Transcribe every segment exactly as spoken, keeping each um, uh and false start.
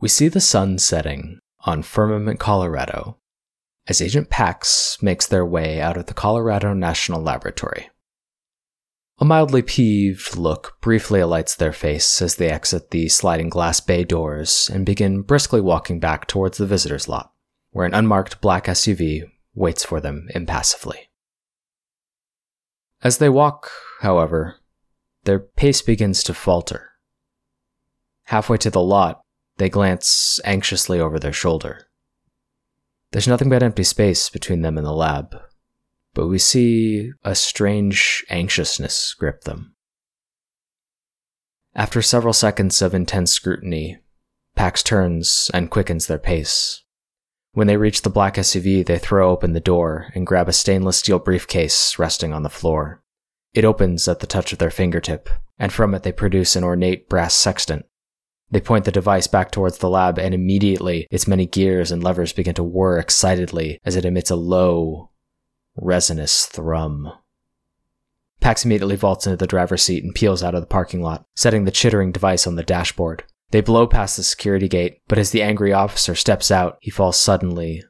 We see the sun setting on Firmament, Colorado, as Agent Pax makes their way out of the Colorado National Laboratory. A mildly peeved look briefly alights their face as they exit the sliding glass bay doors and begin briskly walking back towards the visitor's lot, where an unmarked black S U V waits for them impassively. As they walk, however, their pace begins to falter. Halfway to the lot, they glance anxiously over their shoulder. There's nothing but empty space between them and the lab, but we see a strange anxiousness grip them. After several seconds of intense scrutiny, Pax turns and quickens their pace. When they reach the black S U V, they throw open the door and grab a stainless steel briefcase resting on the floor. It opens at the touch of their fingertip, and from it they produce an ornate brass sextant. They point the device back towards the lab, and immediately its many gears and levers begin to whir excitedly as it emits a low, resinous thrum. Pax immediately vaults into the driver's seat and peels out of the parking lot, setting the chittering device on the dashboard. They blow past the security gate, but as the angry officer steps out, he falls suddenly,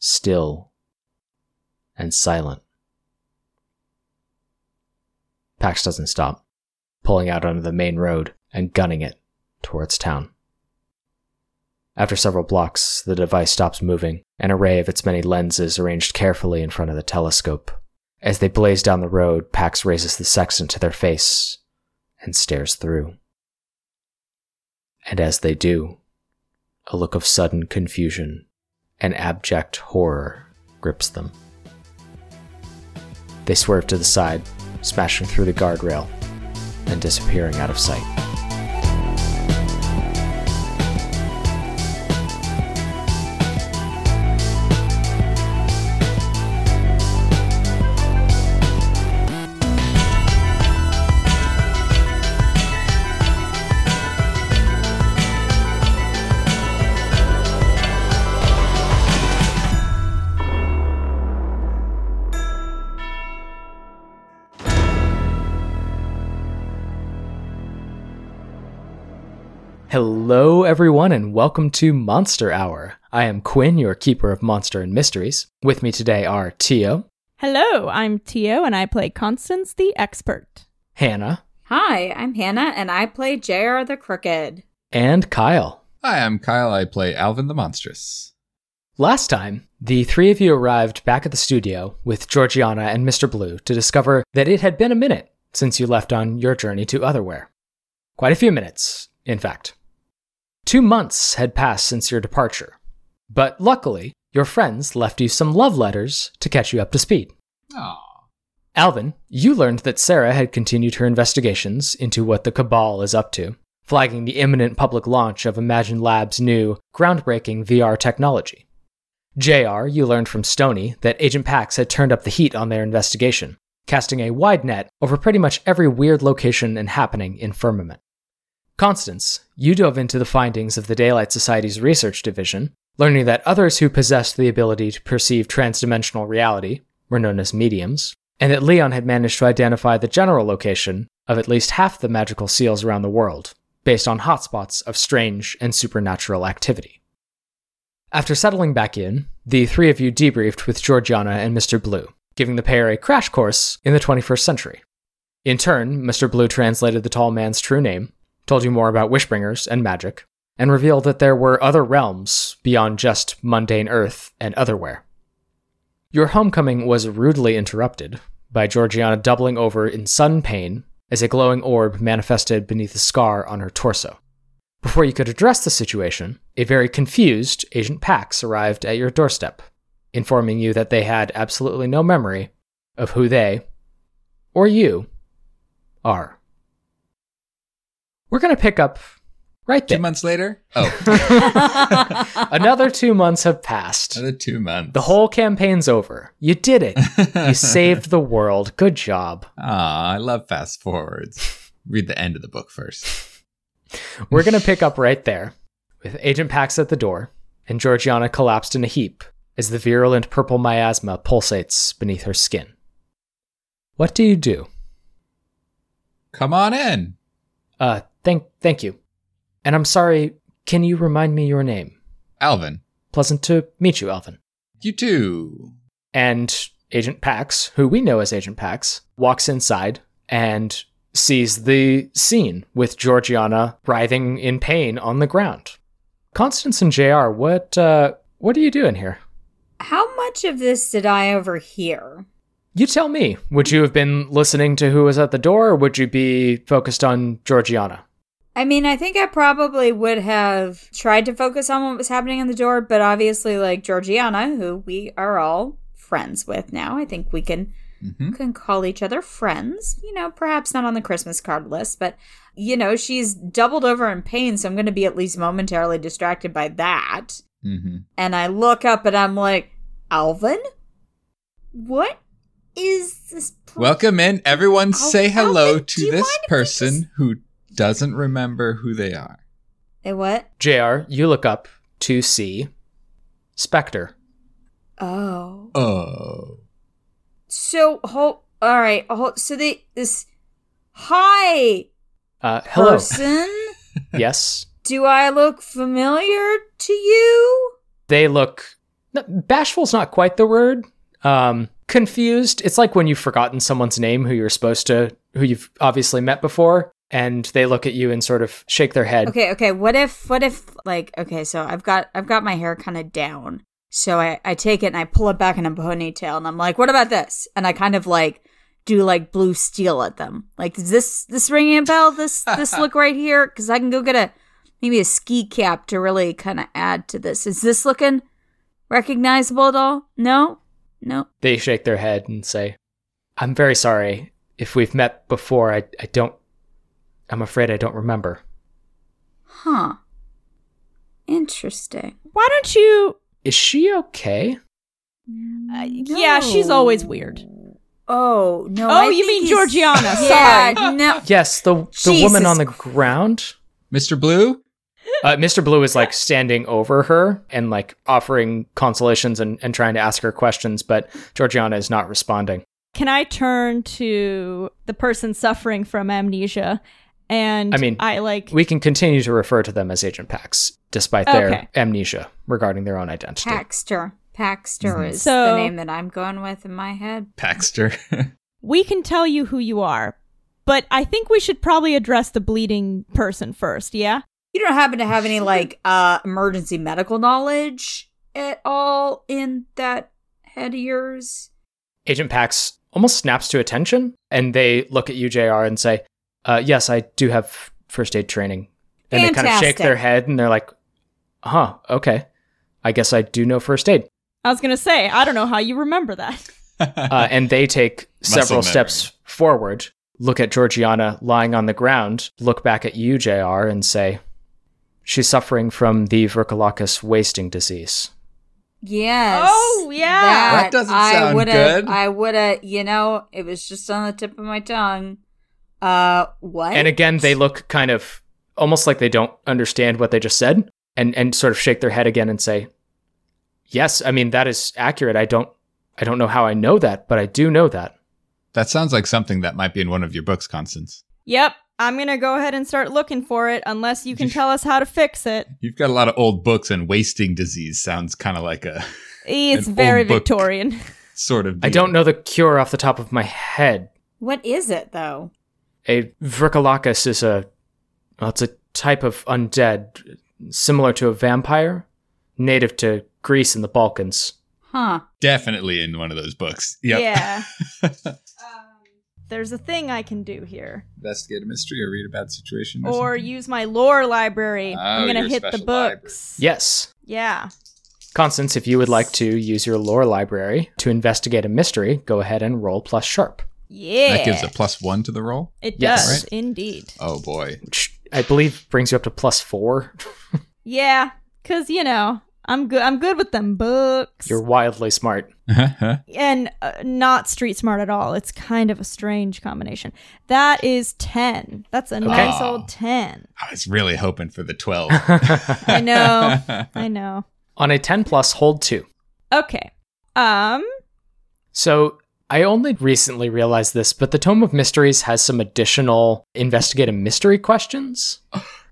still, and silent. Pax doesn't stop, pulling out onto the main road and gunning it towards town. After several blocks, the device stops moving, an array of its many lenses arranged carefully in front of the telescope. As they blaze down the road, Pax raises the sextant to their face and stares through. And as they do, a look of sudden confusion and abject horror grips them. They swerve to the side, smashing through the guardrail and disappearing out of sight. Hello everyone and welcome to Monster Hour. I am Quinn, your Keeper of Monster and Mysteries. With me today are Tio. Hello, I'm Tio and I play Constance the Expert. Hannah. Hi, I'm Hannah and I play J R the Crooked. And Kyle. Hi, I'm Kyle. I play Alvin the Monstrous. Last time, the three of you arrived back at the studio with Georgiana and Mister Blue to discover that it had been a minute since you left on your journey to Otherware. Quite a few minutes, in fact. Two months had passed since your departure, but luckily, your friends left you some love letters to catch you up to speed. Aww. Alvin, you learned that Sarah had continued her investigations into what the Cabal is up to, flagging the imminent public launch of Imagine Lab's new, groundbreaking V R technology. J R, you learned from Stoney that Agent Pax had turned up the heat on their investigation, casting a wide net over pretty much every weird location and happening in Firmament. Constance, you dove into the findings of the Daylight Society's research division, learning that others who possessed the ability to perceive transdimensional reality were known as mediums, and that Leon had managed to identify the general location of at least half the magical seals around the world, based on hotspots of strange and supernatural activity. After settling back in, the three of you debriefed with Georgiana and Mister Blue, giving the pair a crash course in the twenty-first century. In turn, Mister Blue translated the tall man's true name, told you more about Wishbringers and magic, and revealed that there were other realms beyond just mundane Earth and Otherware. Your homecoming was rudely interrupted by Georgiana doubling over in sudden pain as a glowing orb manifested beneath a scar on her torso. Before you could address the situation, a very confused Agent Pax arrived at your doorstep, informing you that they had absolutely no memory of who they, or you, are. We're going to pick up right there. Two months later? Oh. Another two months have passed. Another two months. The whole campaign's over. You did it. You saved the world. Good job. Aw, I love fast forwards. Read the end of the book first. We're going to pick up right there with Agent Pax at the door and Georgiana collapsed in a heap as the virulent purple miasma pulsates beneath her skin. What do you do? Come on in. Uh, Thank thank you. And I'm sorry, Can you remind me your name? Alvin. Pleasant to meet you, Alvin. You too. And Agent Pax, who we know as Agent Pax, walks inside and sees the scene with Georgiana writhing in pain on the ground. Constance and J R, what uh, what are you doing here? How much of this did I overhear? You tell me. Would you have been listening to who was at the door, or would you be focused on Georgiana? I mean, I think I probably would have tried to focus on what was happening in the door, but obviously, like, Georgiana, who we are all friends with now, I think we can mm-hmm. can call each other friends. You know, perhaps not on the Christmas card list, but, you know, she's doubled over in pain, so I'm going to be at least momentarily distracted by that. Mm-hmm. And I look up and I'm like, Alvin? What? Is this person? Welcome in. Everyone say Alvin, hello to this person just... who doesn't remember who they are. A what? J R, you look up to see Spectre. Oh. Oh. So, ho- all right. Ho- so they, this, hi, uh, hello. Person? Yes. Do I look familiar to you? They look, no, bashful's not quite the word. Um, confused. It's like when you've forgotten someone's name who you're supposed to, who you've obviously met before, and they look at you and sort of shake their head. Okay, okay. What if, what if, like, okay, so I've got, I've got my hair kind of down. So I, I take it and I pull it back in a ponytail and I'm like, what about this? And I kind of like do like blue steel at them. Like, is this, this ringing a bell? This, this look right here? Cause I can go get a, maybe a ski cap to really kind of add to this. Is this looking recognizable at all? No? No. They shake their head and say, I'm very sorry. If we've met before, I, I don't, I'm afraid I don't remember. Huh. Interesting. Why don't you... Is she okay? Uh, no. Yeah, she's always weird. Oh, no. Oh, I you mean he's... Georgiana. Yeah, sorry. No. Yes, the, the woman on the ground. Mister Blue? Uh, Mister Blue is like standing over her and like offering consolations and, and trying to ask her questions, but Georgiana is not responding. Can I turn to the person suffering from amnesia? And I mean, I like. We can continue to refer to them as Agent Pax, despite their okay. amnesia regarding their own identity. Paxter. Paxter mm-hmm. is so, the name that I'm going with in my head. Paxter. We can tell you who you are, but I think we should probably address the bleeding person first, yeah? You don't happen to have any, like, uh, emergency medical knowledge at all in that head of yours? Agent Pax almost snaps to attention, and they look at you, J R, and say, Uh, yes, I do have first aid training. And Fantastic. They kind of shake their head and they're like, huh, okay. I guess I do know first aid. I was going to say, I don't know how you remember that. uh, and they take several steps forward, look at Georgiana lying on the ground, look back at you, J R, and say, she's suffering from the Vrykolakas wasting disease. Yes. Oh, yeah. That, that doesn't I sound good. I would have, you know, it was just on the tip of my tongue. Uh, what? And again, they look kind of almost like they don't understand what they just said and, and sort of shake their head again and say, yes, I mean, that is accurate. I don't, I don't know how I know that, but I do know that. That sounds like something that might be in one of your books, Constance. Yep. I'm going to go ahead and start looking for it unless you can tell us how to fix it. You've got a lot of old books, and wasting disease sounds kind of like a... It's very Victorian. Sort of deal. I don't know the cure off the top of my head. What is it, though? A Vrykolakas is a, well, it's a type of undead similar to a vampire, native to Greece and the Balkans. Huh. Definitely in one of those books. Yep. Yeah. um, there's a thing I can do here. Investigate a mystery or read about situation. Or, or use my lore library. Oh, I'm going to hit the books. Library. Yes. Yeah. Constance, if you would like to use your lore library to investigate a mystery, go ahead and roll plus sharp. Yeah. That gives a plus one to the roll? It yes. does, right? Indeed. Oh, boy. Which I believe brings you up to plus four. Yeah, because, you know, I'm, go- I'm good with them books. You're wildly smart. And uh, not street smart at all. It's kind of a strange combination. That is ten. That's a okay. nice old ten. I was really hoping for the twelve. I know. I know. On a ten plus, hold two. Okay. Um. So... I only recently realized this, but the Tome of Mysteries has some additional investigate a mystery questions.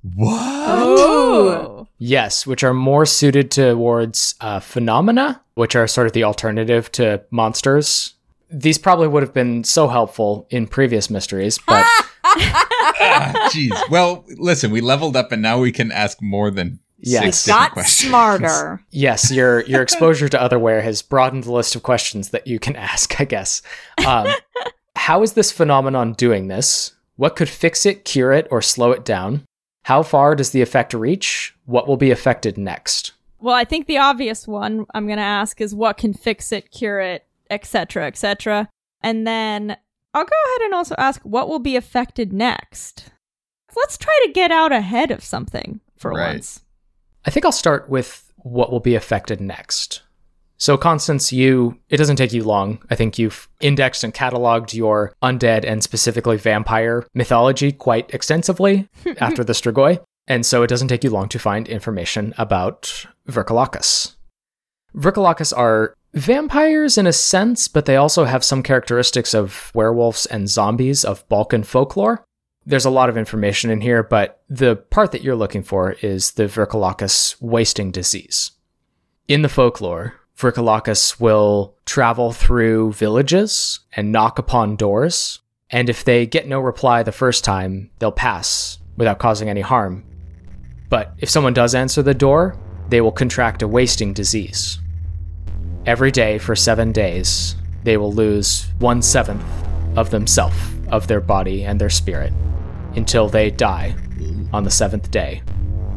What? Oh. Yes, which are more suited towards uh, phenomena, which are sort of the alternative to monsters. These probably would have been so helpful in previous mysteries, but... Jeez. ah, well, listen, we leveled up and now we can ask more than yes. six different questions. Got smarter. Yes, your your exposure to Otherware has broadened the list of questions that you can ask, I guess. Um, how is this phenomenon doing this? What could fix it, cure it, or slow it down? How far does the effect reach? What will be affected next? Well, I think the obvious one I'm going to ask is what can fix it, cure it, et cetera, et cetera. And then I'll go ahead and also ask what will be affected next. Let's try to get out ahead of something for right. once. I think I'll start with what will be affected next. So, Constance, you it doesn't take you long. I think you've indexed and cataloged your undead and specifically vampire mythology quite extensively after the Strigoi, and so it doesn't take you long to find information about Vrykolakas. Vrykolakas are vampires in a sense, but they also have some characteristics of werewolves and zombies of Balkan folklore. There's a lot of information in here, but the part that you're looking for is the Vrykolakas wasting disease. In the folklore, Vrykolakas will travel through villages and knock upon doors, and if they get no reply the first time, they'll pass without causing any harm. But if someone does answer the door, they will contract a wasting disease. Every day for seven days, they will lose one-seventh of themselves, of their body and their spirit, until they die on the seventh day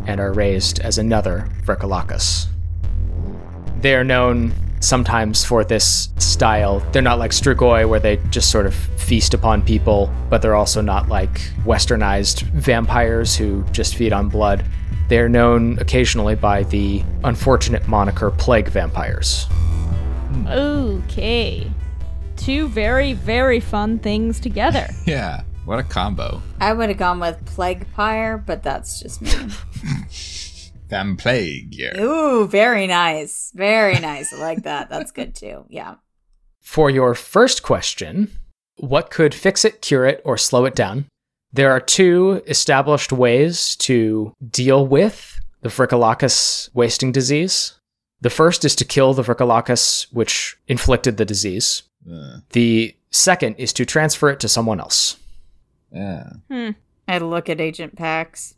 and are raised as another Vrykolakas. They are known sometimes for this style. They're not like Strigoi, where they just sort of feast upon people, but they're also not like westernized vampires who just feed on blood. They're known occasionally by the unfortunate moniker plague vampires. Okay. Two very, very fun things together. Yeah, what a combo. I would have gone with plaguepire, but that's just me. Them plague, yeah. Ooh, very nice. Very nice. I like that. That's good too. Yeah. For your first question, what could fix it, cure it, or slow it down? There are two established ways to deal with the Vrykolakas wasting disease. The first is to kill the Vrykolakas, which inflicted the disease. Uh. The second is to transfer it to someone else. Yeah. Hmm. I look at Agent Pax.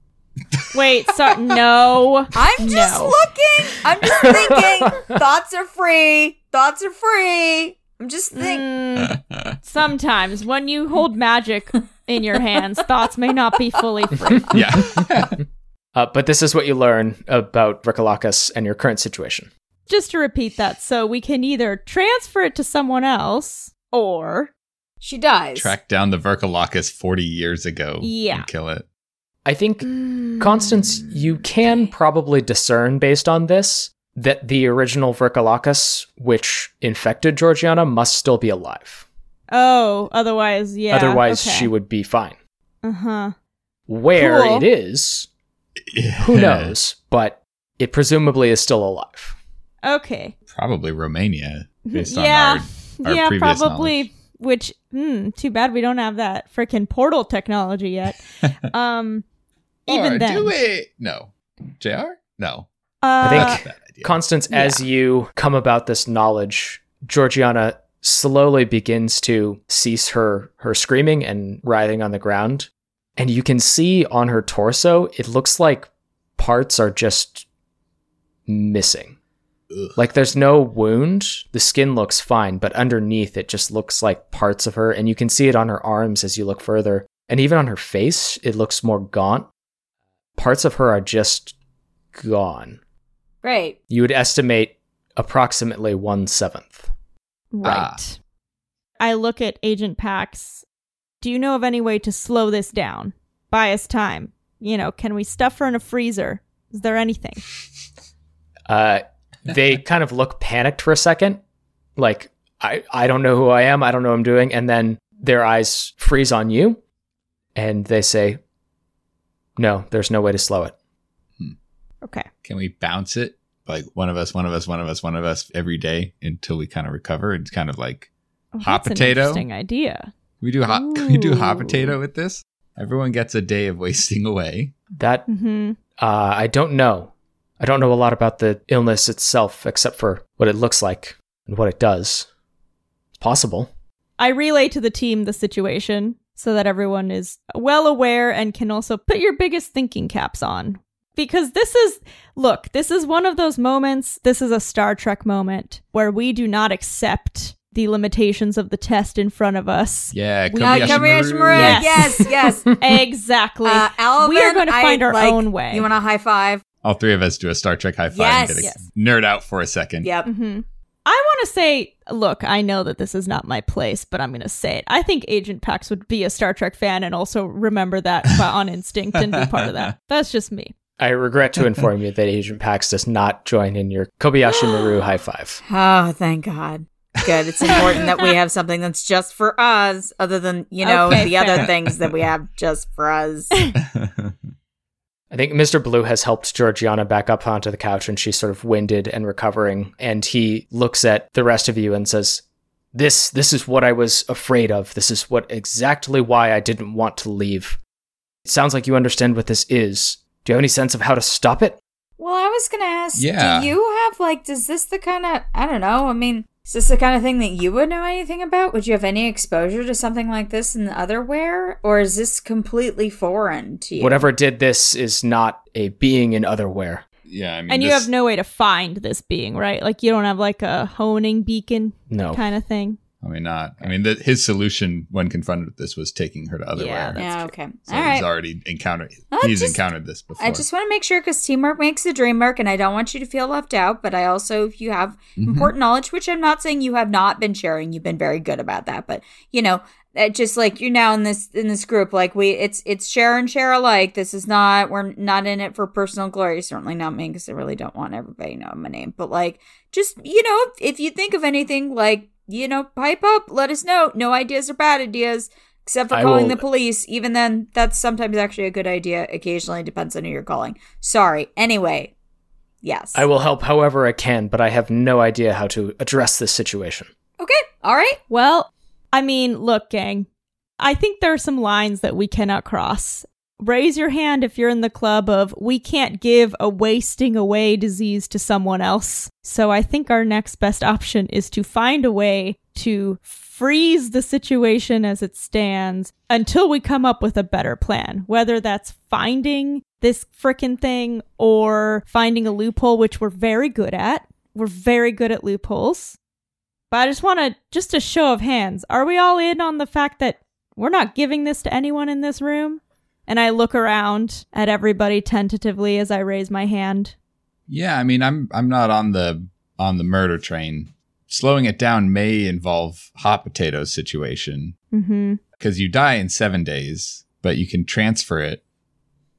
Wait, so no. I'm just no. looking. I'm just thinking. Thoughts are free. Thoughts are free. I'm just thinking. Mm, sometimes when you hold magic in your hands, thoughts may not be fully free. Yeah. uh, but this is what you learn about Vrykolakas and your current situation. Just to repeat that, so we can either transfer it to someone else or she dies. Track down the Vrykolakas forty years ago yeah. and kill it. I think, mm. Constance, you can probably discern based on this that the original Vrykolakas, which infected Georgiana, must still be alive. Oh, otherwise, yeah. Otherwise, okay. She would be fine. Uh-huh. Where cool. it is, yeah. who knows, but it presumably is still alive. Okay. Probably Romania, based yeah. on our, our yeah, previous probably. Knowledge. Which, hmm, too bad we don't have that freaking portal technology yet. Um, even or then. Do it. No. J R? No. Uh, I think, that's a bad idea. Constance, yeah. as you come about this knowledge, Georgiana slowly begins to cease her, her screaming and writhing on the ground. And you can see on her torso, it looks like parts are just missing. Like, there's no wound. The skin looks fine, but underneath it just looks like parts of her, and you can see it on her arms as you look further. And even on her face, it looks more gaunt. Parts of her are just gone. Right. You would estimate approximately one-seventh. Right. Ah. I look at Agent Pax. Do you know of any way to slow this down? Buy us time. You know, can we stuff her in a freezer? Is there anything? Uh... They kind of look panicked for a second, like, I, I don't know who I am, I don't know what I'm doing, and then their eyes freeze on you, and they say, no, there's no way to slow it. Hmm. Okay. Can we bounce it? Like, one of us, one of us, one of us, one of us, every day until we kind of recover? It's kind of like oh, hot potato. That's an interesting idea. Can we do hot, can we do hot potato with this? Everyone gets a day of wasting away. That, mm-hmm. uh, I don't know. I don't know a lot about the illness itself, except for what it looks like and what it does. It's possible. I relay to the team the situation so that everyone is well aware and can also put your biggest thinking caps on. Because this is, look, this is one of those moments, this is a Star Trek moment, where we do not accept the limitations of the test in front of us. Yeah, Kobayashi Maru. Yes, yes. yes. Exactly. Uh, Alvin, we are going to find I, our like, own way. You want a high five? All three of us do a Star Trek high five yes. and get a yes. nerd out for a second. Yep. Mm-hmm. I want to say, look, I know that this is not my place, but I'm going to say it. I think Agent Pax would be a Star Trek fan and also remember that on instinct and be part of that. That's just me. I regret to inform you that Agent Pax does not join in your Kobayashi Maru high five. Oh, thank God. Good. It's important that we have something that's just for us, other than, you know, okay, the other enough. Things that we have just for us. I think Mister Blue has helped Georgiana back up onto the couch, and she's sort of winded and recovering. And he looks at the rest of you and says, this, this is what I was afraid of. This is what exactly why I didn't want to leave. It sounds like you understand what this is. Do you have any sense of how to stop it? Well, I was going to ask, yeah. do you have, like, does this the kind of, I don't know, I mean, is this the kind of thing that you would know anything about? Would you have any exposure to something like this in the Otherware? Or is this completely foreign to you? Whatever did this is not a being in Otherware. Yeah, I mean, and this... you have no way to find this being, right? Like, you don't have, like, a honing beacon no. kind of thing? Probably not. I mean, the, his solution when confronted with this was taking her to Otherware. Yeah, yeah okay. So all right. He's already encountered, I'll he's just, encountered this before. I just want to make sure, because teamwork makes the dream work, and I don't want you to feel left out, but I also, if you have mm-hmm. important knowledge, which I'm not saying you have not been sharing, you've been very good about that, but, you know, just like you're now in this in this group, like we, it's it's share and share alike. This is not, we're not in it for personal glory. Certainly not me, because I really don't want everybody knowing my name. But, like, just, you know, if you think of anything, like, you know, pipe up, let us know. No ideas are bad ideas, except for I calling will... the police. Even then, that's sometimes actually a good idea. Occasionally, depends on who you're calling. Sorry. Anyway, yes. I will help however I can, but I have no idea how to address this situation. Okay. All right. Well, I mean, look, gang, I think there are some lines that we cannot cross. Raise your hand if you're in the club of we can't give a wasting away disease to someone else. So I think our next best option is to find a way to freeze the situation as it stands until we come up with a better plan, whether that's finding this frickin' thing or finding a loophole, which we're very good at. We're very good at loopholes. But I just want to, just a show of hands. Are we all in on the fact that we're not giving this to anyone in this room? And I look around at everybody tentatively as I raise my hand. Yeah, I mean, I'm I'm not on the on the murder train. Slowing it down may involve hot potatoes situation. Mm-hmm. Because you die in seven days, but you can transfer it.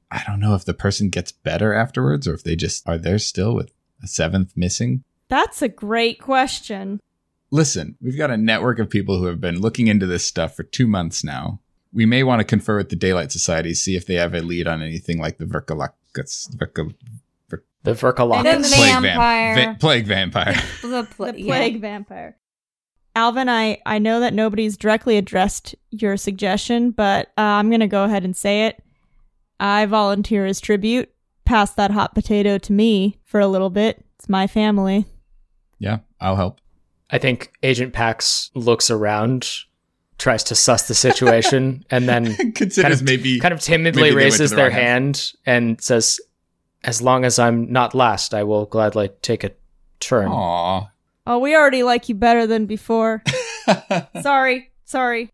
I don't know if the person gets better afterwards or if they just are there still with a seventh missing. That's a great question. Listen, we've got a network of people who have been looking into this stuff for two months now. We may want to confer with the Daylight Society, see if they have a lead on anything like the Vrykolakas. Virk- Virk- the Vrykolakas. The plague vampire. Va- plague vampire. The, the, pl- the plague yeah. vampire. Alvin, I, I know that nobody's directly addressed your suggestion, but uh, I'm going to go ahead and say it. I volunteer as tribute. Pass that hot potato to me for a little bit. It's my family. Yeah, I'll help. I think Agent Pax looks around, tries to suss the situation, and then kind of, maybe, kind of timidly raises the their hand house. And says, as long as I'm not last, I will gladly take a turn. Aww. Oh, we already like you better than before. sorry, sorry.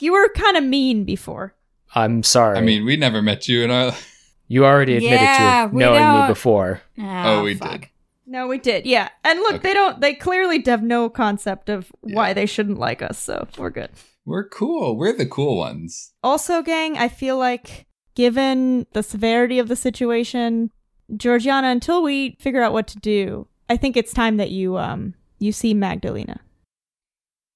You were kind of mean before. I'm sorry. I mean, we never met you. and I... You already admitted yeah, to knowing don't... me before. Oh, oh we fuck. did. No, we did. Yeah. And look, okay. they don't, they clearly have no concept of yeah. why they shouldn't like us. So we're good. We're cool. We're the cool ones. Also, gang, I feel like given the severity of the situation, Georgiana, until we figure out what to do, I think it's time that you um you see Magdalena.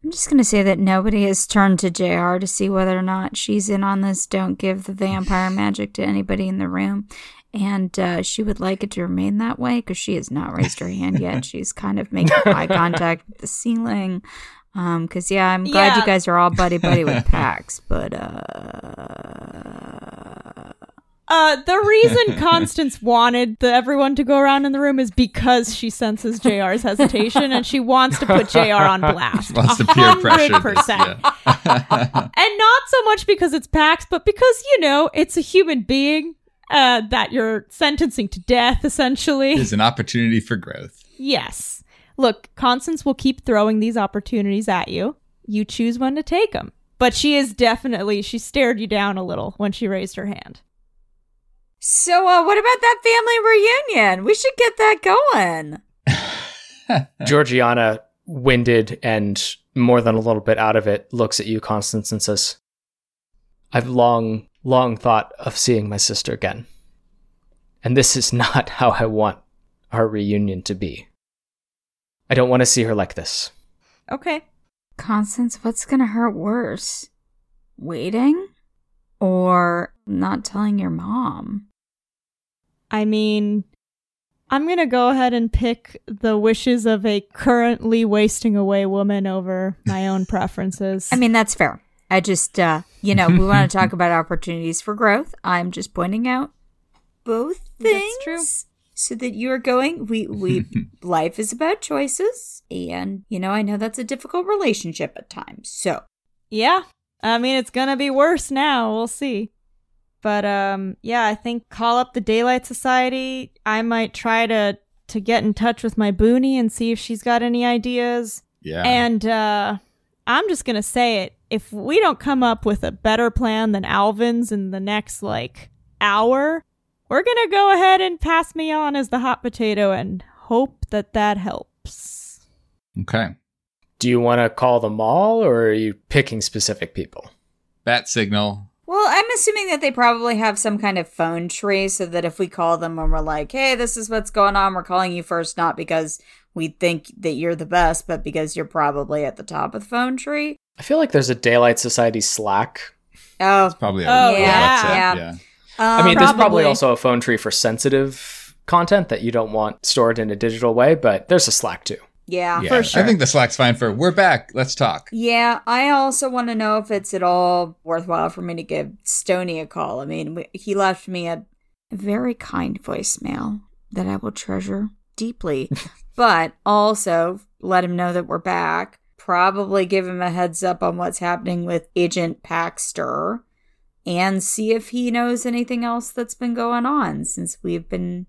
I'm just going to say that nobody has turned to J R to see whether or not she's in on this. Don't give the vampire magic to anybody in the room. And uh, she would like it to remain that way because she has not raised her hand yet. She's kind of making eye contact with the ceiling. Because, um, yeah, I'm glad yeah. you guys are all buddy-buddy with Pax, but... Uh... Uh, the reason Constance wanted the, everyone to go around in the room is because she senses J R's hesitation and she wants to put J R on blast. She wants to peer pressure. one hundred percent. Yeah. And not so much because it's Pax, but because, you know, it's a human being uh, that you're sentencing to death, essentially. It is an opportunity for growth. Yes. Look, Constance will keep throwing these opportunities at you. You choose when to take them. But she is definitely, she stared you down a little when she raised her hand. So, uh, what about that family reunion? We should get that going. Georgiana, winded and more than a little bit out of it, looks at you, Constance, and says, I've long, long thought of seeing my sister again. And this is not how I want our reunion to be. I don't want to see her like this. Okay. Constance, what's going to hurt worse? Waiting? Or not telling your mom? I mean, I'm going to go ahead and pick the wishes of a currently wasting away woman over my own preferences. I mean, that's fair. I just, uh, you know, we want to talk about opportunities for growth. I'm just pointing out both things. That's true. So that you are going, we, we, life is about choices. And, you know, I know that's a difficult relationship at times. So, yeah. I mean, it's going to be worse now. We'll see. But, um, yeah, I think call up the Daylight Society. I might try to, to get in touch with my boonie and see if she's got any ideas. Yeah. And uh, I'm just going to say it. If we don't come up with a better plan than Alvin's in the next, like, hour, we're going to go ahead and pass me on as the hot potato and hope that that helps. Okay. Do you want to call them all, or are you picking specific people? Bat signal. Well, I'm assuming that they probably have some kind of phone tree so that if we call them and we're like, hey, this is what's going on, we're calling you first, not because we think that you're the best, but because you're probably at the top of the phone tree. I feel like there's a Daylight Society Slack. Oh, it's probably a oh yeah. WhatsApp, yeah. yeah. Um, I mean, probably. There's probably also a phone tree for sensitive content that you don't want stored in a digital way, but there's a Slack too. Yeah, yeah, for sure. I think the Slack's fine for, we're back, let's talk. Yeah, I also want to know if it's at all worthwhile for me to give Stoney a call. I mean, he left me a very kind voicemail that I will treasure deeply, but also let him know that we're back. Probably give him a heads up on what's happening with Agent Paxter and see if he knows anything else that's been going on since we've been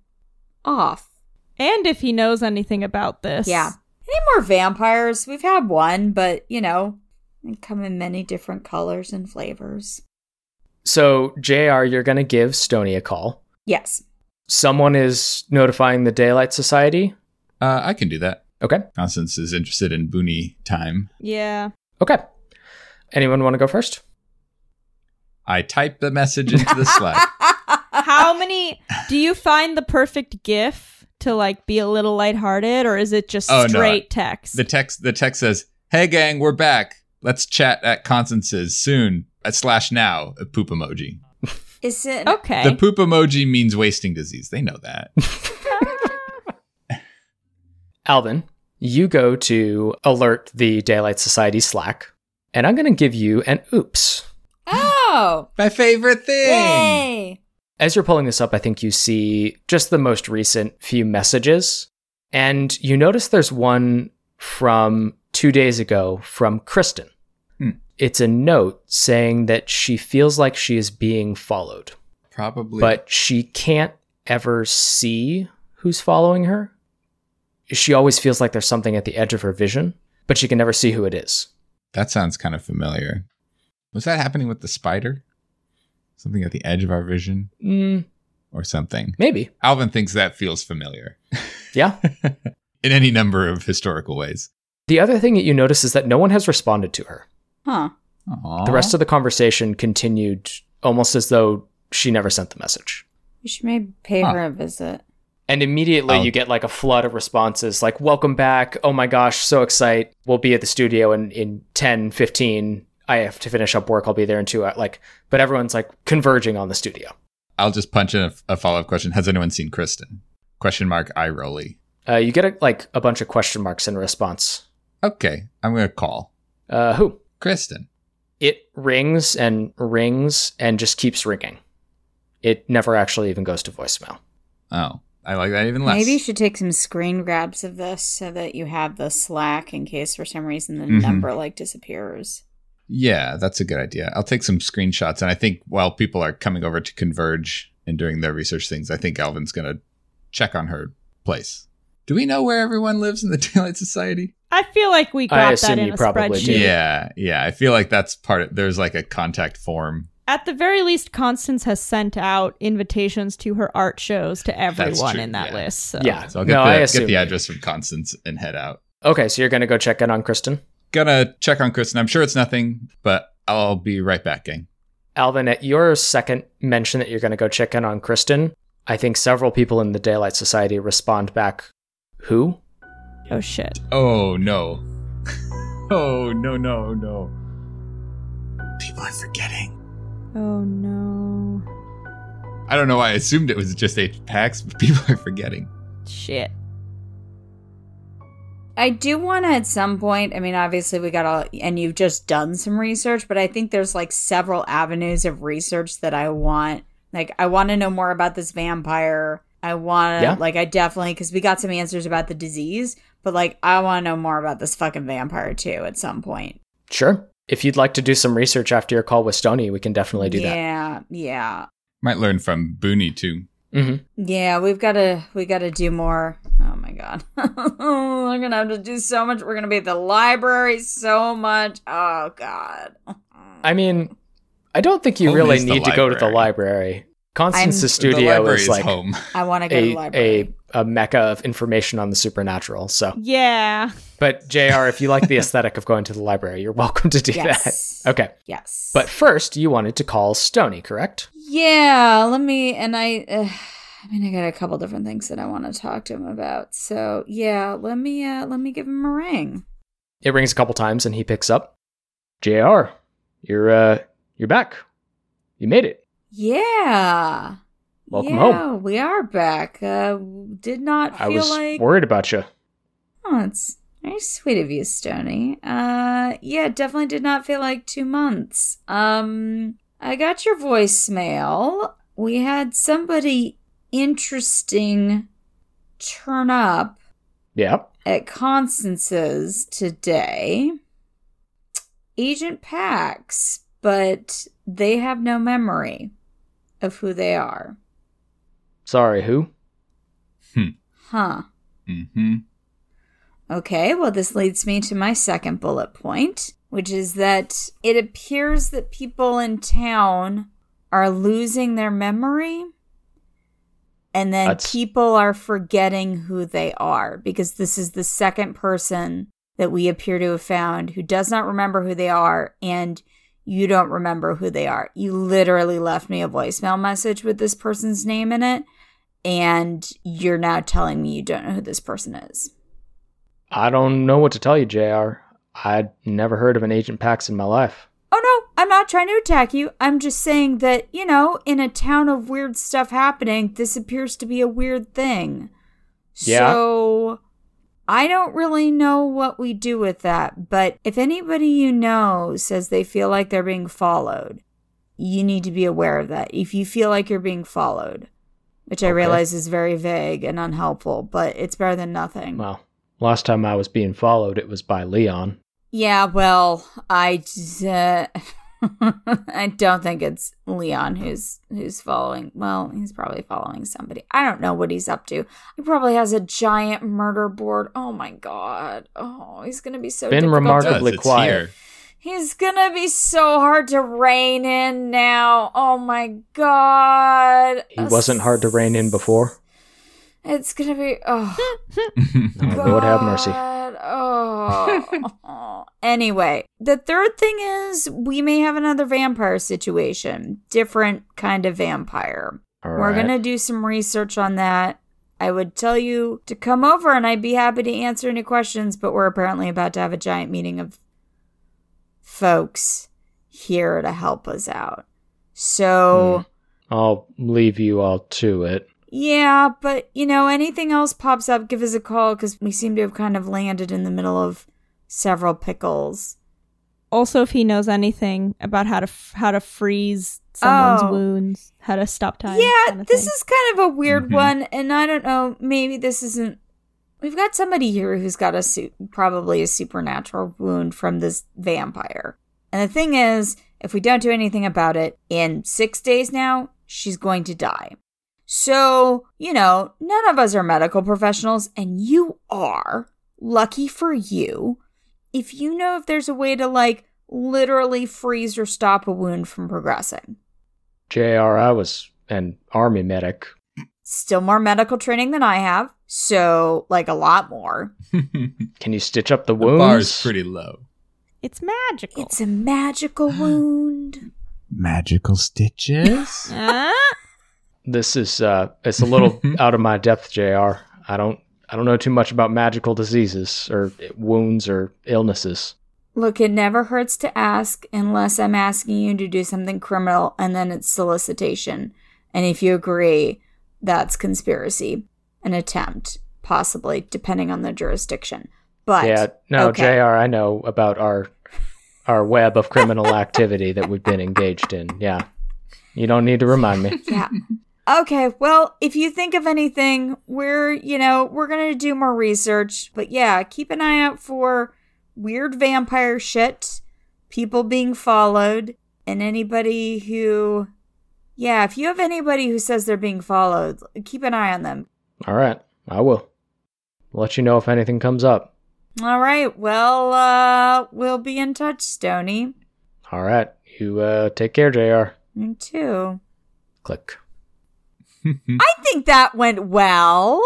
off. And if he knows anything about this. Yeah. Any more vampires? We've had one, but, you know, they come in many different colors and flavors. So, J R, you're going to give Stoney a call. Yes. Someone is notifying the Daylight Society? Uh, I can do that. Okay. Constance is interested in boonie time. Yeah. Okay. Anyone want to go first? I type the message into the Slack. How many... Do you find the perfect GIF to like be a little lighthearted, or is it just oh, straight no. text? The text the text says, hey gang, we're back. Let's chat at Constance's soon at slash now, a poop emoji. Is it okay? The poop emoji means wasting disease. They know that. Alvin, you go to alert the Daylight Society Slack, and I'm gonna give you an oops. Oh. My favorite thing. Yay. As you're pulling this up, I think you see just the most recent few messages, and you notice there's one from two days ago from Kristen. Hmm. It's a note saying that she feels like she is being followed. Probably. But she can't ever see who's following her. She always feels like there's something at the edge of her vision, but she can never see who it is. That sounds kind of familiar. Was that happening with the spider? Something at the edge of our vision mm. or something. Maybe. Alvin thinks that feels familiar. Yeah. In any number of historical ways. The other thing that you notice is that no one has responded to her. Huh. Aww. The rest of the conversation continued almost as though she never sent the message. You should maybe pay huh. her a visit. And immediately oh. you get like a flood of responses like, welcome back. Oh my gosh, so excited. We'll be at the studio in, in ten, fifteen I have to finish up work. I'll be there in two hours. Like, but everyone's like converging on the studio. I'll just punch in a, a follow-up question. Has anyone seen Kristen? Question mark, eye rolly. Uh, you get a, like a bunch of question marks in response. Okay, I'm going to call. Uh, who? Kristen. It rings and rings and just keeps ringing. It never actually even goes to voicemail. Oh, I like that even less. Maybe you should take some screen grabs of this so that you have the Slack in case for some reason the mm-hmm. number like disappears. Yeah, that's a good idea. I'll take some screenshots. And I think while people are coming over to Converge and doing their research things, I think Alvin's going to check on her place. Do we know where everyone lives in the Daylight Society? I feel like we got that in a spreadsheet. Do. Yeah, yeah. I feel like that's part of, there's like a contact form. At the very least, Constance has sent out invitations to her art shows to everyone in that yeah. list. So. Yeah. So I'll get, no, the, I get the address from Constance and head out. Okay, so you're going to go check in on Kristen? Gonna check on Kristen. I'm sure it's nothing, but I'll be right back, gang. Alvin, at your second mention that you're going to go check in on Kristen, I think several people in the Daylight Society respond back, who? Oh, shit. Oh, no. oh, no, no, no. People are forgetting. Oh, no. I don't know why I assumed it was just Agent Pax, but people are forgetting. Shit. I do want to at some point, I mean, obviously we got all, and you've just done some research, but I think there's like several avenues of research that I want. Like, I want to know more about this vampire. I want to, yeah. like, I definitely, because we got some answers about the disease, but like, I want to know more about this fucking vampire too at some point. Sure. If you'd like to do some research after your call with Stoney, we can definitely do yeah, that. Yeah, yeah. Might learn from Booney too. Mm-hmm. Yeah, we've got to we got to do more. Oh my god, we're gonna have to do so much. We're gonna be at the library so much. Oh god. I mean, I don't think you home really need to go to the library. Constance's studio is, is like home. I want to go to the library. A, a mecca of information on the supernatural. So yeah. But J R, if you like the aesthetic of going to the library, you're welcome to do yes. that. Okay. Yes. But first, you wanted to call Stoney, correct? Yeah. Let me. And I. Uh, I mean, I got a couple different things that I want to talk to him about. So yeah, let me. Uh, let me give him a ring. It rings a couple times, and he picks up. J R, you're uh, you're back. You made it. Yeah. Welcome yeah, home. We are back. Uh, did not feel I was like worried about you. Oh, it's very sweet of you, Stoney. Uh, yeah, definitely did not feel like two months. Um, I got your voicemail. We had somebody interesting turn up. Yeah. At Constance's today. Agent Pax, but they have no memory of who they are. Sorry, who? Hmm. Huh. Mm-hmm. Okay, well, this leads me to my second bullet point, which is that it appears that people in town are losing their memory, and then That's... people are forgetting who they are, because this is the second person that we appear to have found who does not remember who they are, and you don't remember who they are. You literally left me a voicemail message with this person's name in it, and you're now telling me you don't know who this person is. I don't know what to tell you, J R. I'd never heard of an Agent Pax in my life. Oh, no, I'm not trying to attack you. I'm just saying that, you know, in a town of weird stuff happening, this appears to be a weird thing. Yeah. So I don't really know what we do with that, but if anybody you know says they feel like they're being followed, you need to be aware of that. If you feel like you're being followed, which okay. I realize is very vague and unhelpful, but it's better than nothing. Well, last time I was being followed, it was by Leon. Yeah, well, I, uh, I don't think it's Leon who's who's following. Well, he's probably following somebody. I don't know what he's up to. He probably has a giant murder board. Oh my god. Oh, he's gonna be so. Been remarkably to- quiet. He's gonna be so hard to rein in now. Oh my god. He wasn't hard to rein in before. It's gonna be. Oh, Lord have mercy. Oh. Anyway, the third thing is we may have another vampire situation. Different kind of vampire. All right. We're gonna do some research on that. I would tell you to come over, and I'd be happy to answer any questions. But we're apparently about to have a giant meeting of folks here to help us out. So mm. I'll leave you all to it. Yeah, but, you know, anything else pops up, give us a call, because we seem to have kind of landed in the middle of several pickles. Also, if he knows anything about how to f- how to freeze someone's oh. wounds, how to stop time. Yeah, kind of this thing. Is kind of a weird mm-hmm. one, and I don't know. Maybe this isn't. We've got somebody here who's got a su- probably a supernatural wound from this vampire. And the thing is, if we don't do anything about it, in six days now, she's going to die. So, you know, none of us are medical professionals, and you are. Lucky for you. If you know if there's a way to, like, literally freeze or stop a wound from progressing. J R, I was an army medic. Still more medical training than I have, so, like, a lot more. Can you stitch up the wounds? The bar's pretty low. It's magical. It's a magical wound. Magical stitches? uh? This is, uh, it's a little out of my depth, J R. I don't. I don't know too much about magical diseases or wounds or illnesses. Look, it never hurts to ask unless I'm asking you to do something criminal, and then it's solicitation. And if you agree, that's conspiracy, an attempt, possibly, depending on the jurisdiction. But yeah, no, okay. J R, I know about our our web of criminal activity that we've been engaged in. Yeah, you don't need to remind me. Yeah. Okay, well, if you think of anything, we're, you know, we're going to do more research. But yeah, keep an eye out for weird vampire shit, people being followed, and anybody who, yeah, if you have anybody who says they're being followed, keep an eye on them. All right, I will. I'll let you know if anything comes up. All right, well, uh, we'll be in touch, Stoney. All right, you uh, take care, J R. You too. Click. I think that went well.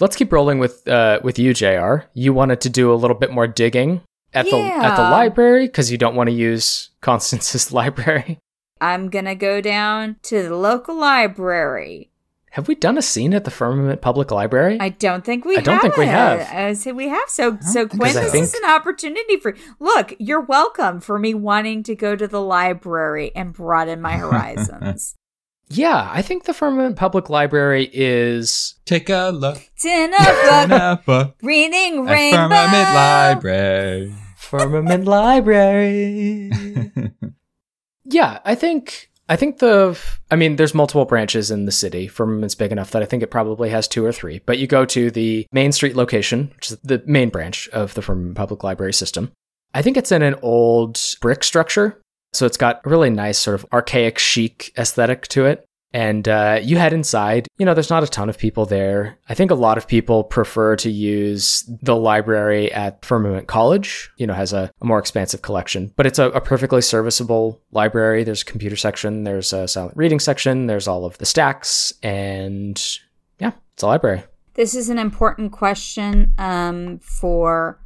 Let's keep rolling with uh, with you, J R. You wanted to do a little bit more digging at yeah. the at the library because you don't want to use Constance's library. I'm gonna go down to the local library. Have we done a scene at the Firmament Public Library? I don't think we. I don't have think we have. I say we have. So so Quinn, this think... is an opportunity for. Look, you're welcome for me wanting to go to the library and broaden my horizons. Yeah, I think the Firmament Public Library is. Take a look. Dinner book. Dinner book. Reading rainbow. Firmament Library. Firmament Library. Yeah, I think. I think the, I mean, there's multiple branches in the city. Firmament's big enough that I think it probably has two or three. But you go to the Main Street location, which is the main branch of the Firmament Public Library system. I think it's in an old brick structure. So it's got a really nice sort of archaic chic aesthetic to it. And uh, you head inside. You know, there's not a ton of people there. I think a lot of people prefer to use the library at Firmament College. You know, has a, a more expansive collection. But it's a, a perfectly serviceable library. There's a computer section. There's a silent reading section. There's all of the stacks. And yeah, it's a library. This is an important question um, for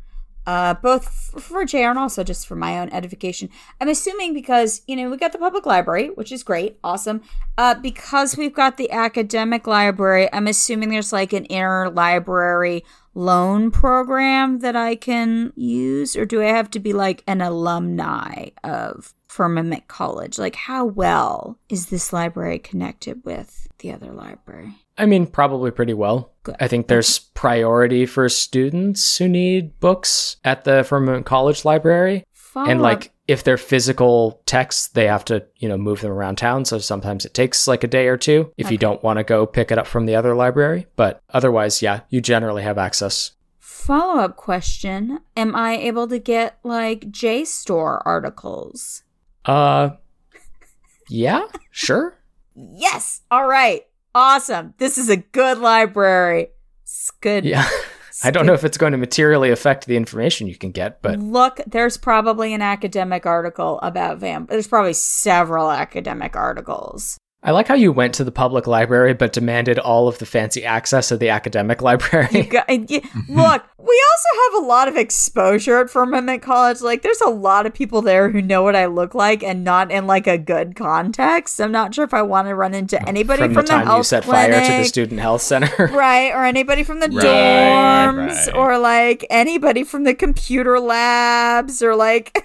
uh, both for J R and also just for my own edification. I'm assuming because, you know, we got the public library, which is great. Awesome. Uh, because we've got the academic library, I'm assuming there's like an interlibrary loan program that I can use, or do I have to be like an alumni of Firmament College? Like, how well is this library connected with the other library? I mean, probably pretty well. Good. I think there's priority for students who need books at the Firmament College library. Follow and like, up. If they're physical texts, they have to, you know, move them around town. So sometimes it takes like a day or two if okay. you don't want to go pick it up from the other library. But otherwise, yeah, you generally have access. Follow-up question. Am I able to get like JSTOR articles? Uh, yeah, sure. Yes. All right. Awesome. This is a good library. It's good. Yeah. I don't know if it's going to materially affect the information you can get, but... Look, there's probably an academic article about vamp... There's probably several academic articles. I like how you went to the public library, but demanded all of the fancy access of the academic library. You got, you, look, we also have a lot of exposure at Firmament College. Like, there's a lot of people there who know what I look like and not in, like, a good context. I'm not sure if I want to run into anybody from, from the, the time health you set fire clinic, to the student health center. Right, or anybody from the right, dorms, right. Or, like, anybody from the computer labs, or, like...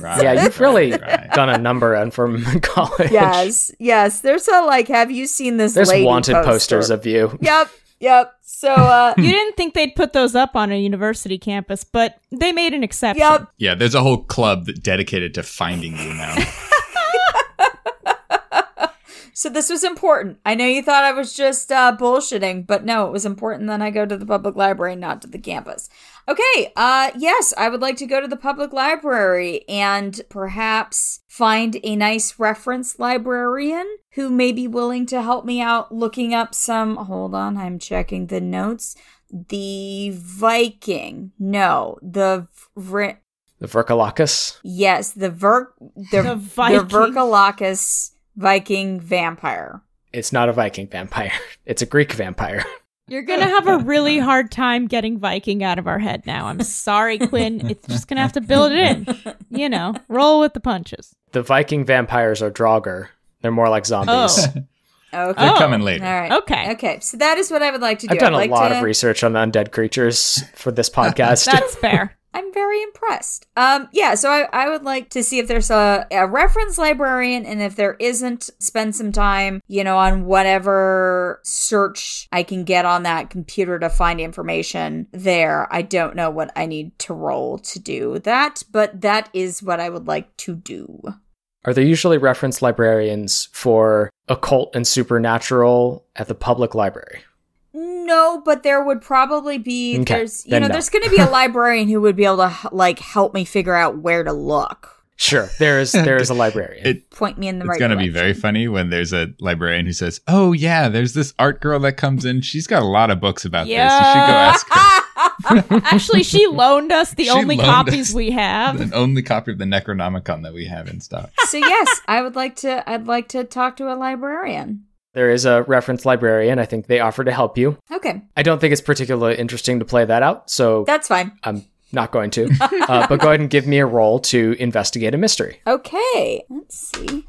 Right, yeah, you've really right. done a number on Firmament College. Yes, yes. There's a, like, have you seen this There's lady wanted poster? Posters of you. Yep, Yep. So uh, you didn't think they'd put those up on a university campus, but they made an exception. Yep. Yeah, there's a whole club dedicated to finding you now. So this was important. I know you thought I was just uh, bullshitting, but no, it was important that I go to the public library, not to the campus. Okay, uh, yes, I would like to go to the public library and perhaps find a nice reference librarian who may be willing to help me out looking up some... Hold on, I'm checking the notes. The Viking. No, the... Vri- the Vrykolakas? Yes, the Vir... The, the Viking. The Vrykolakas... Viking vampire. It's not a Viking vampire. It's a Greek vampire. You're going to have a really hard time getting Viking out of our head now. I'm sorry, Quinn. It's just going to have to build it in. You know, roll with the punches. The Viking vampires are Draugr. They're more like zombies. Oh. Okay. They're coming later. All right. Okay. Okay. So that is what I would like to do. I've done I'd a like lot to... of research on undead creatures for this podcast. That's fair. I'm very impressed. Um, yeah, so I, I would like to see if there's a, a reference librarian, and if there isn't, spend some time, you know, on whatever search I can get on that computer to find information there. I don't know what I need to roll to do that, but that is what I would like to do. Are there usually reference librarians for occult and supernatural at the public library? No, but there would probably be, okay, there's, you know, no. there's going to be a librarian who would be able to, like, help me figure out where to look. Sure, there is there is a librarian. It, Point me in the right direction. It's going to be very funny when there's a librarian who says, oh, yeah, there's this art girl that comes in. She's got a lot of books about yeah. this. You should go ask her. Actually, she loaned us the she only copies we have. The only copy of the Necronomicon that we have in stock. So, yes, I would like to, I'd like to talk to a librarian. There is a reference librarian. I think they offer to help you. Okay. I don't think it's particularly interesting to play that out, so... That's fine. I'm not going to. uh, but go ahead and give me a roll to investigate a mystery. Okay. Let's see.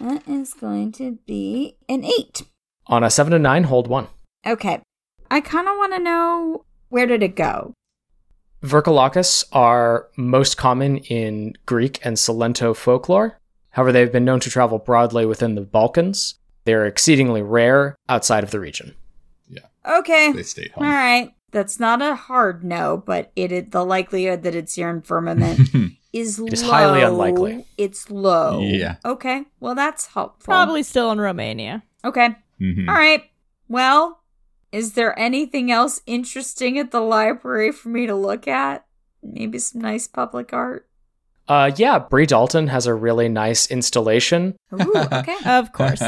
That is going to be an eight. On a seven to nine, hold one. Okay. I kind of want to know, where did it go? Vrykolakas are most common in Greek and Salento folklore. However, they've been known to travel broadly within the Balkans. They're exceedingly rare outside of the region. Yeah. Okay. They stay home. All right. That's not a hard no, but it, it the likelihood that it's here in Firmament is low. It is highly unlikely. It's low. Yeah. Okay. Well, that's helpful. Probably still in Romania. Okay. Mm-hmm. All right. Well, is there anything else interesting at the library for me to look at? Maybe some nice public art? Uh, yeah, Brie Dalton has a really nice installation. Ooh, okay. Of course.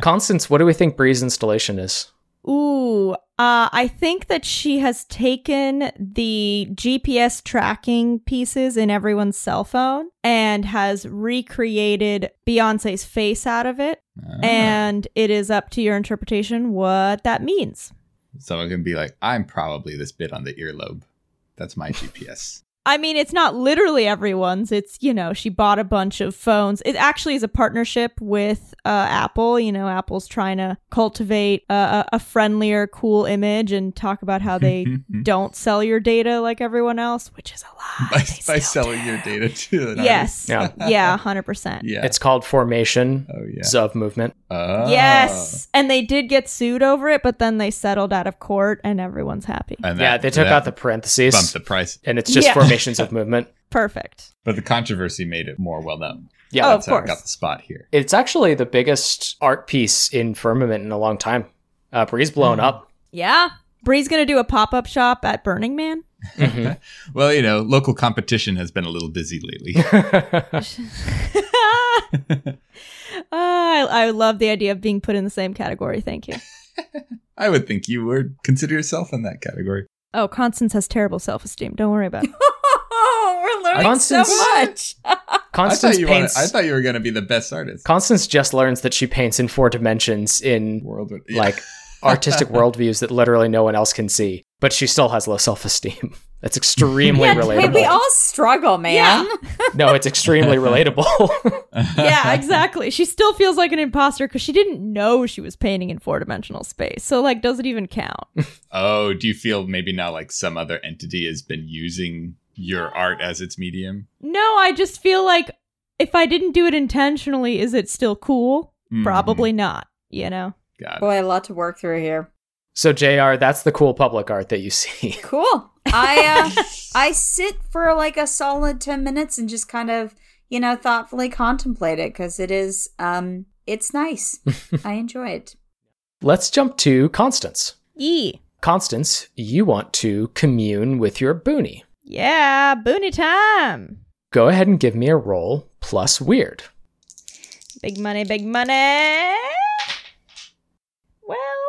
Constance, what do we think Brie's installation is? Ooh, uh, I think that she has taken the G P S tracking pieces in everyone's cell phone and has recreated Beyonce's face out of it. Uh. And it is up to your interpretation what that means. Someone can be like, I'm probably this bit on the earlobe. That's my G P S. I mean, it's not literally everyone's. It's, you know, she bought a bunch of phones. It actually is a partnership with uh, Apple. You know, Apple's trying to cultivate a, a friendlier, cool image and talk about how they don't sell your data like everyone else, which is a lie. By, by selling do. your data to an Yes. Yeah. yeah, one hundred percent. Yeah. It's called Formation oh, yeah. Zov Movement. Oh. Yes. And they did get sued over it, but then they settled out of court and everyone's happy. And that, yeah, they took out the parentheses. Bumped the price. And it's just yeah. Formation. Of movement. Perfect. But the controversy made it more well known. Yeah, oh, that's of course. How I got the spot here. It's actually the biggest art piece in Firmament in a long time. Uh, Brie's blown mm-hmm. up. Yeah. Brie's going to do a pop-up shop at Burning Man. Mm-hmm. Well, you know, local competition has been a little busy lately. uh, I, I love the idea of being put in the same category. Thank you. I would think you would consider yourself in that category. Oh, Constance has terrible self-esteem. Don't worry about it. We're learning Constance, so much. Constance I, thought you paints, wanted, I thought you were going to be the best artist. Constance just learns that she paints in four dimensions in World, yeah. like artistic worldviews that literally no one else can see. But she still has low self-esteem. That's extremely yeah, relatable. Hey, we all struggle, man. Yeah. No, it's extremely relatable. Yeah, exactly. She still feels like an imposter because she didn't know she was painting in four-dimensional space. So, like, does it even count? Oh, do you feel maybe now like some other entity has been using your art as its medium? No, I just feel like if I didn't do it intentionally, is it still cool? Mm. Probably not, you know? Got it. Boy, a lot to work through here. So J R, that's the cool public art that you see. Cool. I uh, I sit for like a solid ten minutes and just kind of, you know, thoughtfully contemplate it because it is, um, it's nice. I enjoy it. Let's jump to Constance. Yee. Constance, you want to commune with your boonie. Yeah, boonie time. Go ahead and give me a roll plus weird. Big money, big money. Well,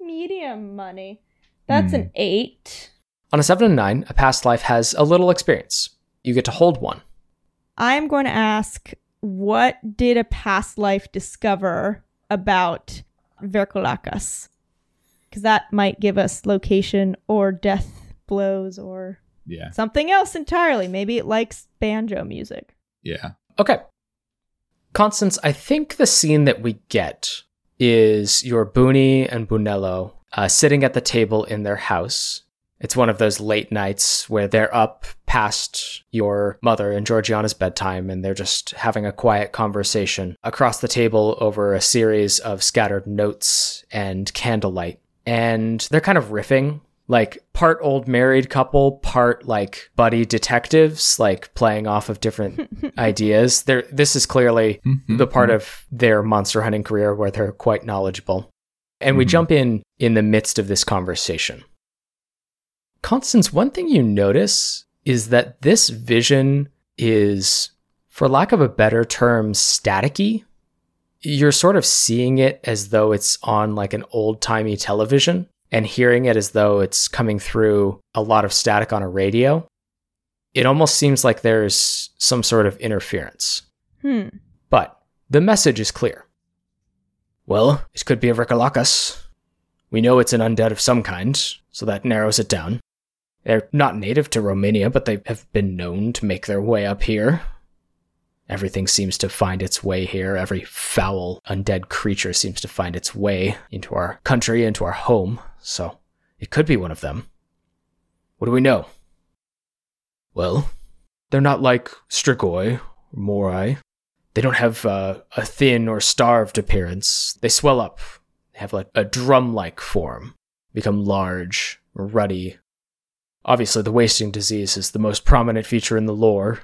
medium money. That's mm. an eight. On a seven and nine, a past life has a little experience. You get to hold one. I'm going to ask, what did a past life discover about Vrykolakas? Because that might give us location or death blows or yeah. something else entirely. Maybe it likes banjo music. Yeah. Okay. Constance, I think the scene that we get is your Boonie and Bunello uh, sitting at the table in their house. It's one of those late nights where they're up past your mother and Georgiana's bedtime, and they're just having a quiet conversation across the table over a series of scattered notes and candlelight. And they're kind of riffing, like part old married couple, part like buddy detectives, like playing off of different ideas. They're, this is clearly the part of their monster hunting career where they're quite knowledgeable. And we jump in in the midst of this conversation. Constance, one thing you notice is that this vision is, for lack of a better term, staticky. You're sort of seeing it as though it's on like an old-timey television and hearing it as though it's coming through a lot of static on a radio. It almost seems like there's some sort of interference. Hmm. But the message is clear. Well, it could be a Vrykolakas. We know it's an undead of some kind, so that narrows it down. They're not native to Romania, but they have been known to make their way up here. Everything seems to find its way here. Every foul, undead creature seems to find its way into our country, into our home. So it could be one of them. What do we know? Well, they're not like Strigoi or Morai. They don't have uh, a thin or starved appearance. They swell up, they have like a drum-like form, become large, ruddy. Obviously, the wasting disease is the most prominent feature in the lore.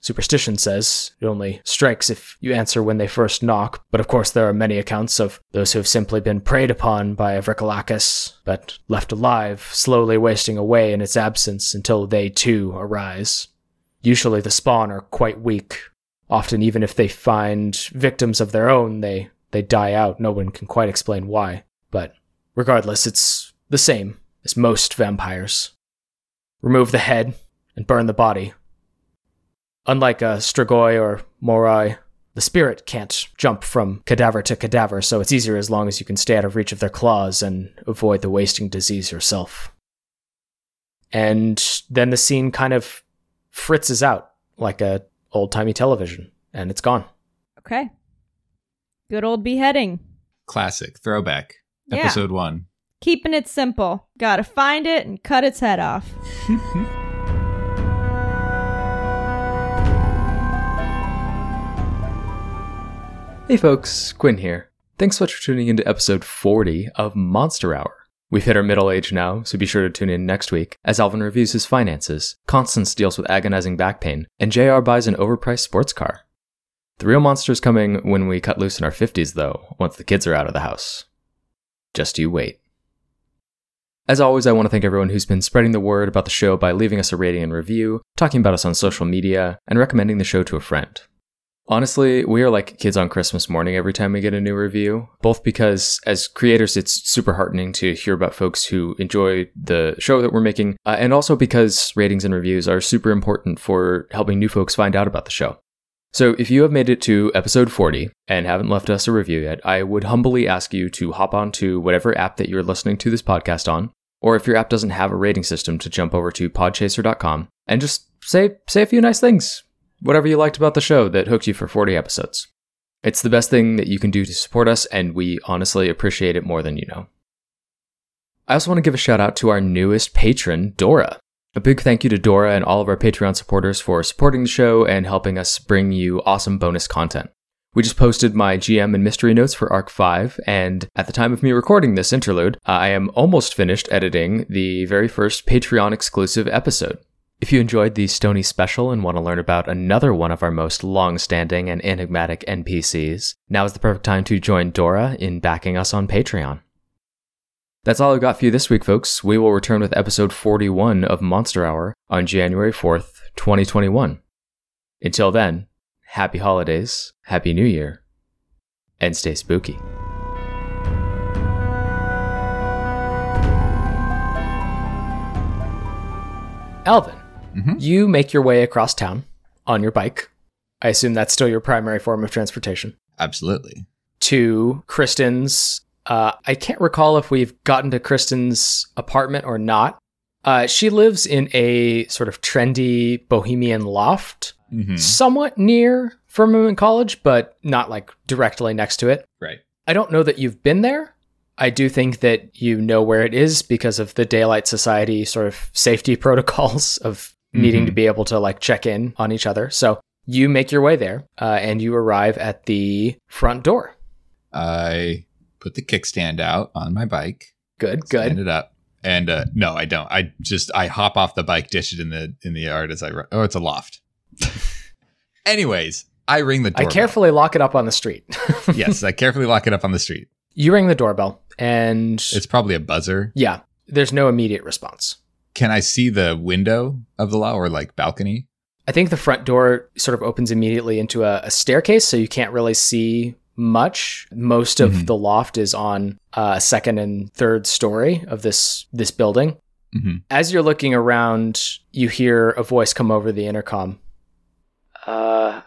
Superstition says it only strikes if you answer when they first knock, but of course there are many accounts of those who have simply been preyed upon by a Vrykolakas, but left alive, slowly wasting away in its absence until they too arise. Usually the spawn are quite weak. Often even if they find victims of their own, they, they die out. No one can quite explain why, but regardless, it's the same as most vampires. Remove the head and burn the body. Unlike uh, Strigoi or Morai, the spirit can't jump from cadaver to cadaver, so it's easier as long as you can stay out of reach of their claws and avoid the wasting disease yourself. And then the scene kind of fritzes out like a old-timey television, and it's gone. Okay. Good old beheading. Classic. Throwback. Yeah. Episode one. Keeping it simple. Gotta find it and cut its head off. Hey folks, Quinn here. Thanks so much for tuning into episode forty of Monster Hour. We've hit our middle age now, so be sure to tune in next week as Alvin reviews his finances, Constance deals with agonizing back pain, and J R buys an overpriced sports car. The real monster's coming when we cut loose in our fifties though, once the kids are out of the house. Just you wait. As always, I want to thank everyone who's been spreading the word about the show by leaving us a rating and review, talking about us on social media, and recommending the show to a friend. Honestly, we are like kids on Christmas morning every time we get a new review, both because as creators, it's super heartening to hear about folks who enjoy the show that we're making, uh, and also because ratings and reviews are super important for helping new folks find out about the show. So if you have made it to episode forty and haven't left us a review yet, I would humbly ask you to hop onto whatever app that you're listening to this podcast on, or if your app doesn't have a rating system, to jump over to podchaser dot com and just say, say a few nice things. Whatever you liked about the show that hooked you for forty episodes. It's the best thing that you can do to support us, and we honestly appreciate it more than you know. I also want to give a shout out to our newest patron, Dora. A big thank you to Dora and all of our Patreon supporters for supporting the show and helping us bring you awesome bonus content. We just posted my G M and mystery notes for Arc five, and at the time of me recording this interlude, I am almost finished editing the very first Patreon-exclusive episode. If you enjoyed the Stoney special and want to learn about another one of our most long-standing and enigmatic N P Cs, now is the perfect time to join Dora in backing us on Patreon. That's all I've got for you this week, folks. We will return with episode forty-one of Monster Hour on January fourth, twenty twenty-one. Until then, happy holidays, happy new year, and stay spooky. Alvin, mm-hmm. You make your way across town on your bike. I assume that's still your primary form of transportation. Absolutely. To Kristen's... Uh, I can't recall if we've gotten to Kristen's apartment or not. Uh, she lives in a sort of trendy bohemian loft, mm-hmm. somewhat near Firmament College, but not like directly next to it. Right. I don't know that you've been there. I do think that you know where it is because of the Daylight Society sort of safety protocols of mm-hmm. needing to be able to like check in on each other. So you make your way there uh, and you arrive at the front door. I... Put the kickstand out on my bike. Good, good. Stand it up, and uh, no, I don't. I just I hop off the bike, dish it in the in the yard as I run. Oh, it's a loft. Anyways, I ring the doorbell. I carefully lock it up on the street. Yes, I carefully lock it up on the street. You ring the doorbell, and it's probably a buzzer. Yeah, there's no immediate response. Can I see the window of the loft or like balcony? I think the front door sort of opens immediately into a, a staircase, so you can't really see much. Most of mm-hmm. the loft is on a uh, second and third story of this this building. Mm-hmm. As you're looking around, you hear a voice come over the intercom. Uh,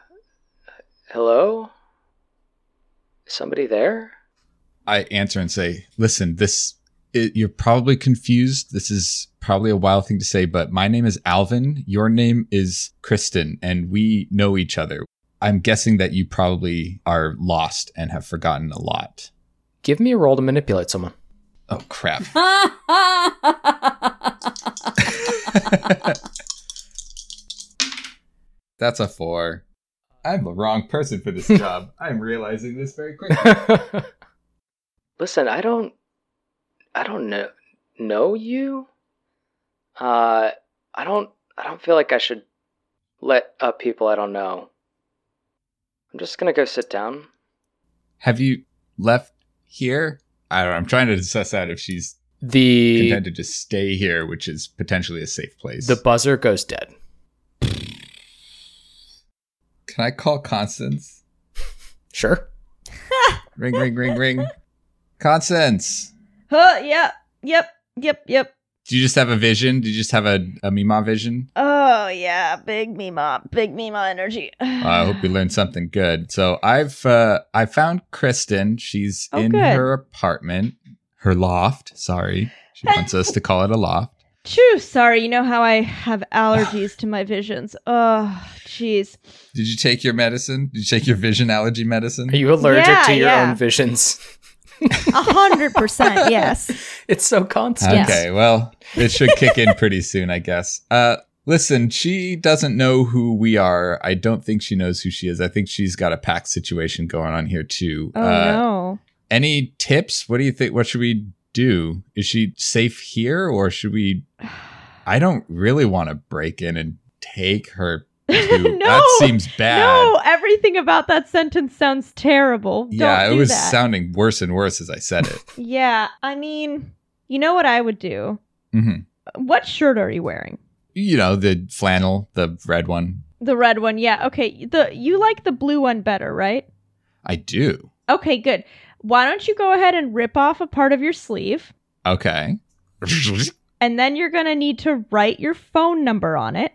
hello? Is somebody there? I answer and say, listen, this it, you're probably confused. This is probably a wild thing to say, but my name is Alvin. Your name is Kristen, and we know each other. I'm guessing that you probably are lost and have forgotten a lot. Give me a roll to manipulate someone. Oh, crap. That's a four. I'm the wrong person for this job. I'm realizing this very quickly. Listen, I don't... I don't know, know you. Uh, I don't... I don't feel like I should let up people I don't know. I'm just going to go sit down. Have you left here? I don't know. I'm trying to assess out if she's the content to just stay here, which is potentially a safe place. The buzzer goes dead. Can I call Constance? Sure. Ring, ring, ring, ring. Constance. Huh, yeah. Yep. Yep. Yep. Do you just have a vision? Do you just have a, a Mima vision? Oh, yeah. Big Mima. Big Mima energy. uh, I hope we learned something good. So I've uh, I found Kristen. She's oh, in good. her apartment. Her loft. Sorry. She wants us to call it a loft. True. Sorry. You know how I have allergies to my visions. Oh, jeez. Did you take your medicine? Did you take your vision allergy medicine? Are you allergic yeah, to your yeah. own visions? A hundred percent, yes. It's so constant. Okay, well, it should kick in pretty soon, I guess. Uh, listen, she doesn't know who we are. I don't think she knows who she is. I think she's got a pack situation going on here too. Oh uh, no. Any tips? What do you think? What should we do? Is she safe here, or should we? I don't really want to break in and take her. Dude, no, that seems bad. No, everything about that sentence sounds terrible. Yeah, Don't do it was that. sounding worse and worse as I said it. Yeah, I mean, you know what I would do? Mm-hmm. What shirt are you wearing? You know, the flannel, the red one. The red one, yeah. Okay, the you like the blue one better, right? I do. Okay, good. Why don't you go ahead and rip off a part of your sleeve? Okay. And then you're going to need to write your phone number on it.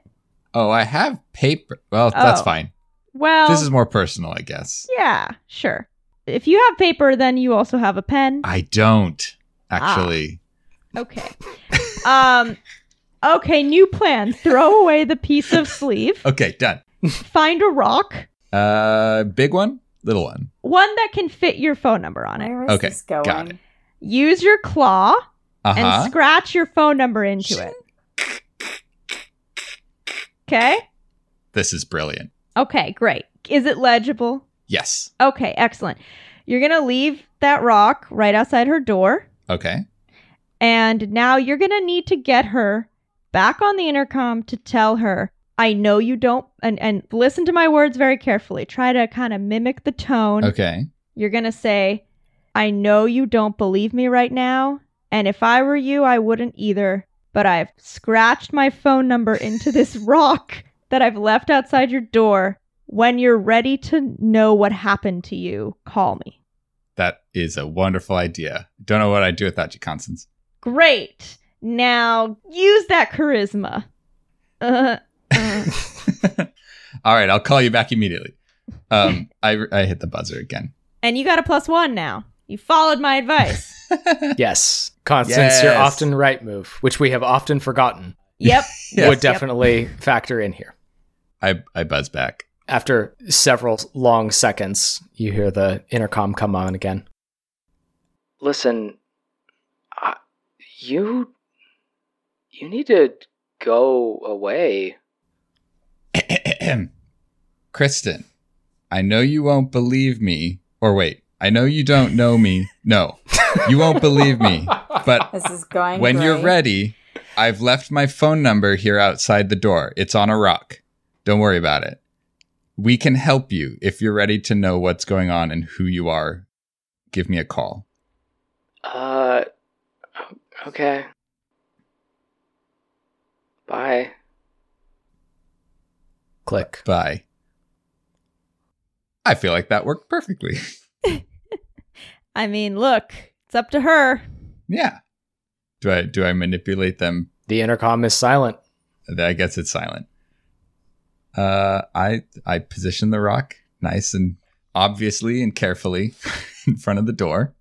Oh, I have paper. Well, oh. that's fine. Well, this is more personal, I guess. Yeah, sure. If you have paper, then you also have a pen. I don't, actually. Ah. Okay. um. Okay, new plan. Throw away the piece of sleeve. Okay, done. Find a rock. Uh, big one? Little one? One that can fit your phone number on it. Where is okay, this going? Got it. Use your claw uh-huh. and scratch your phone number into it. Okay. This is brilliant. Okay, great. Is it legible? Yes. Okay, excellent. You're going to leave that rock right outside her door. Okay. And now you're going to need to get her back on the intercom to tell her, I know you don't, and, and listen to my words very carefully. Try to kind of mimic the tone. Okay. You're going to say, I know you don't believe me right now, and if I were you, I wouldn't either, but I've scratched my phone number into this rock that I've left outside your door. When you're ready to know what happened to you, call me. That is a wonderful idea. Don't know what I'd do without you, Constance. Great. Now use that charisma. Uh, uh. All right, I'll call you back immediately. Um, I, I hit the buzzer again. And you got a plus one now. You followed my advice. Yes. Constance, yes. Your often right move, which we have often forgotten. Yep. Yes. Would definitely yep. factor in here. I, I buzz back. After several long seconds, you hear the intercom come on again. Listen, uh, you, you need to go away. Kristen, I know you won't believe me. Or wait, I know you don't know me. No, you won't believe me. But this is going when great. You're ready, I've left my phone number here outside the door. It's on a rock. Don't worry about it. We can help you if you're ready to know what's going on and who you are. Give me a call. Uh, okay. Bye. Click. Bye. I feel like that worked perfectly. I mean, look, it's up to her. Yeah. Do I do I manipulate them? The intercom is silent. I guess it's silent. Uh, I I position the rock nice and obviously and carefully in front of the door.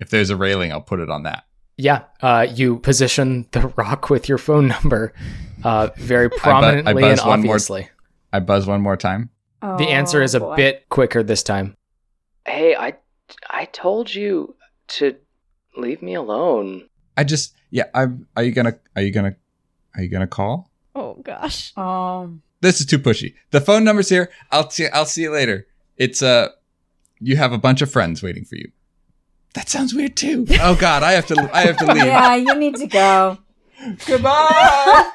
If there's a railing, I'll put it on that. Yeah, uh, you position the rock with your phone number uh, very prominently I bu- I and obviously. More, I buzz one more time. Oh, the answer is a boy. bit quicker this time. Hey, I, I told you to leave me alone. I just yeah. I'm. Are you gonna? Are you gonna? Are you gonna call? Oh gosh. Um, this is too pushy. The phone number's here. I'll t- I'll see you later. It's uh you have a bunch of friends waiting for you. That sounds weird too. Oh god, I have to I have to leave. Yeah, you need to go. Goodbye.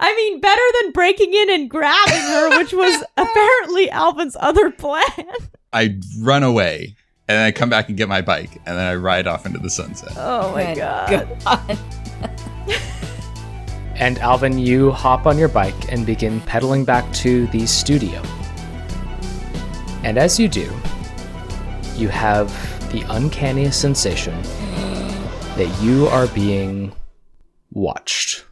I mean, better than breaking in and grabbing her, which was apparently Alvin's other plan. I run away and then I come back and get my bike and then I ride off into the sunset. Oh my Good god. god. And Alvin, you hop on your bike and begin pedaling back to the studio. And as you do, you have the uncanny sensation that you are being watched.